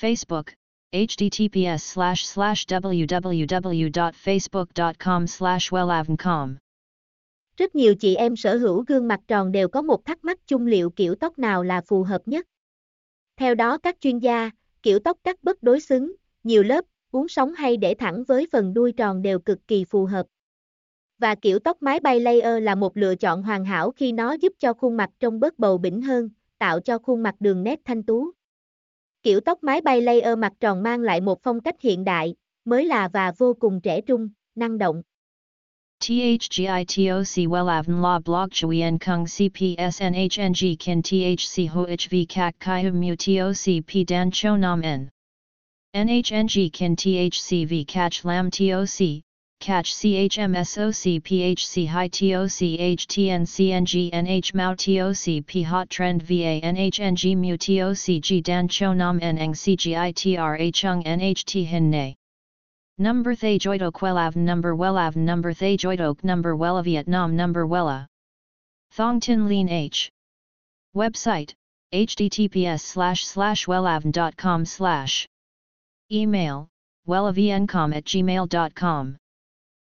Facebook https://www.facebook.com/wellavncom Rất nhiều chị em sở hữu gương mặt tròn đều có một thắc mắc chung liệu kiểu tóc nào là phù hợp nhất. Theo đó các chuyên gia, kiểu tóc cắt bất đối xứng, nhiều lớp, uốn sóng hay để thẳng với phần đuôi tròn đều cực kỳ phù hợp. Và kiểu tóc mái bay layer là một lựa chọn hoàn hảo khi nó giúp cho khuôn mặt trông bớt bầu bĩnh hơn, tạo cho khuôn mặt đường nét thanh tú. Kiểu tóc mái bay layer mặt tròn mang lại một phong cách hiện đại, mới lạ và vô cùng trẻ trung, năng động. THGITOC WELAVN LA BLOG CHUI EN KUNG CPSNHNG KIN THC HOHV CAC CHI HUM MU TOC P DAN CHO NAM N NHNG KIN THC V CACH LAM TOC Catch CHMSOC PHC High TOC HTNCNG NH Mao TOC P Hot Trend VA NHNG Mu TOC G Dan Cho Nam Nang CGITRA Chung NHT Hin Nay Number Thay Joidok Wellavn Number Thay Joidok Number Wella Vietnam Number Wella Thong Tin Lean H Website https://wellavn.com/ Email wellavncom@gmail.com